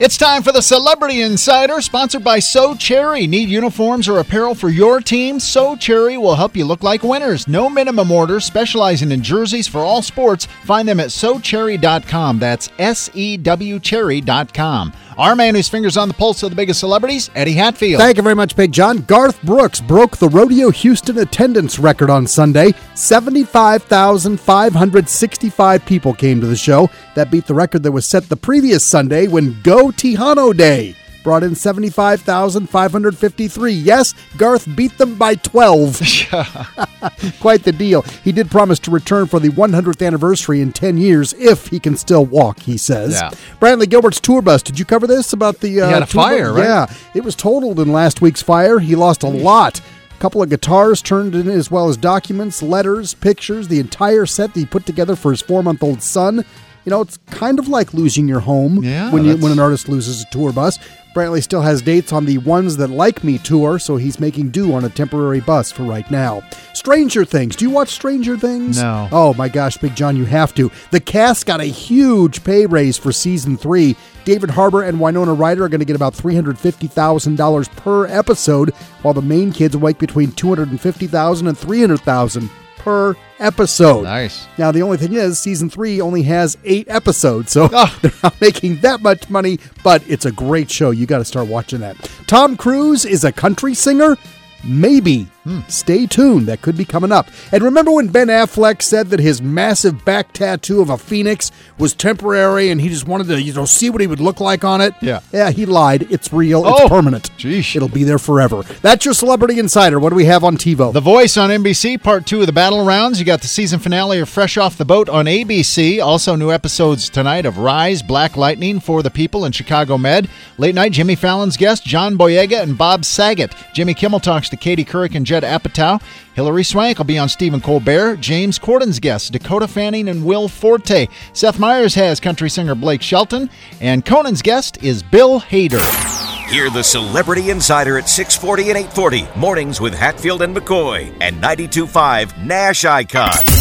It's time for the Celebrity Insider, sponsored by So Cherry. Need uniforms or apparel for your team? So Cherry will help you look like winners. No minimum order, specializing in jerseys for all sports. Find them at SoCherry.com. That's SEWcherry.com. Our man whose finger's on the pulse of the biggest celebrities, Eddie Hatfield. Thank you very much, Big John. Garth Brooks broke the Rodeo Houston attendance record on Sunday. 75,565 people came to the show. That beat the record that was set the previous Sunday when Go Tejano Day brought in 75,553. Yes, Garth beat them by 12. Quite the deal. He did promise to return for the 100th anniversary in 10 years if he can still walk, he says. Yeah. Bradley Gilbert's tour bus. Did you cover this about the... he had a fire, right? Yeah. It was totaled in last week's fire. He lost a lot. A couple of guitars turned in, as well as documents, letters, pictures, the entire set that he put together for his 4-month-old son. You know, it's kind of like losing your home when an artist loses a tour bus. Brantley still has dates on the Ones That Like Me tour, so he's making do on a temporary bus for right now. Stranger Things. Do you watch Stranger Things? No. Oh, my gosh, Big John, you have to. The cast got a huge pay raise for Season 3. David Harbour and Winona Ryder are going to get about $350,000 per episode, while the main kids will make between $250,000 and $300,000 per episode. Nice. Now, the only thing is, Season 3 only has 8 episodes, so they're not making that much money, but it's a great show. You got to start watching that. Tom Cruise is a country singer? Maybe. Stay tuned. That could be coming up. And remember when Ben Affleck said that his massive back tattoo of a phoenix was temporary and he just wanted to, see what he would look like on it? Yeah. Yeah, he lied. It's real. Oh, it's permanent. Geesh. It'll be there forever. That's your Celebrity Insider. What do we have on TiVo? The Voice on NBC, part 2 of the Battle Rounds. You got the season finale of Fresh Off the Boat on ABC. Also new episodes tonight of Rise, Black Lightning, For the People, and Chicago Med. Late night, Jimmy Fallon's guest, John Boyega and Bob Saget. Jimmy Kimmel talks to Katie Couric and Jeff Apatow. Hillary Swank will be on Stephen Colbert. James Corden's guests, Dakota Fanning and Will Forte. Seth Meyers has country singer Blake Shelton. And Conan's guest is Bill Hader. Hear the Celebrity Insider at 6:40 and 8:40. Mornings with Hatfield and McCoy. And 92.5 Nash Icon.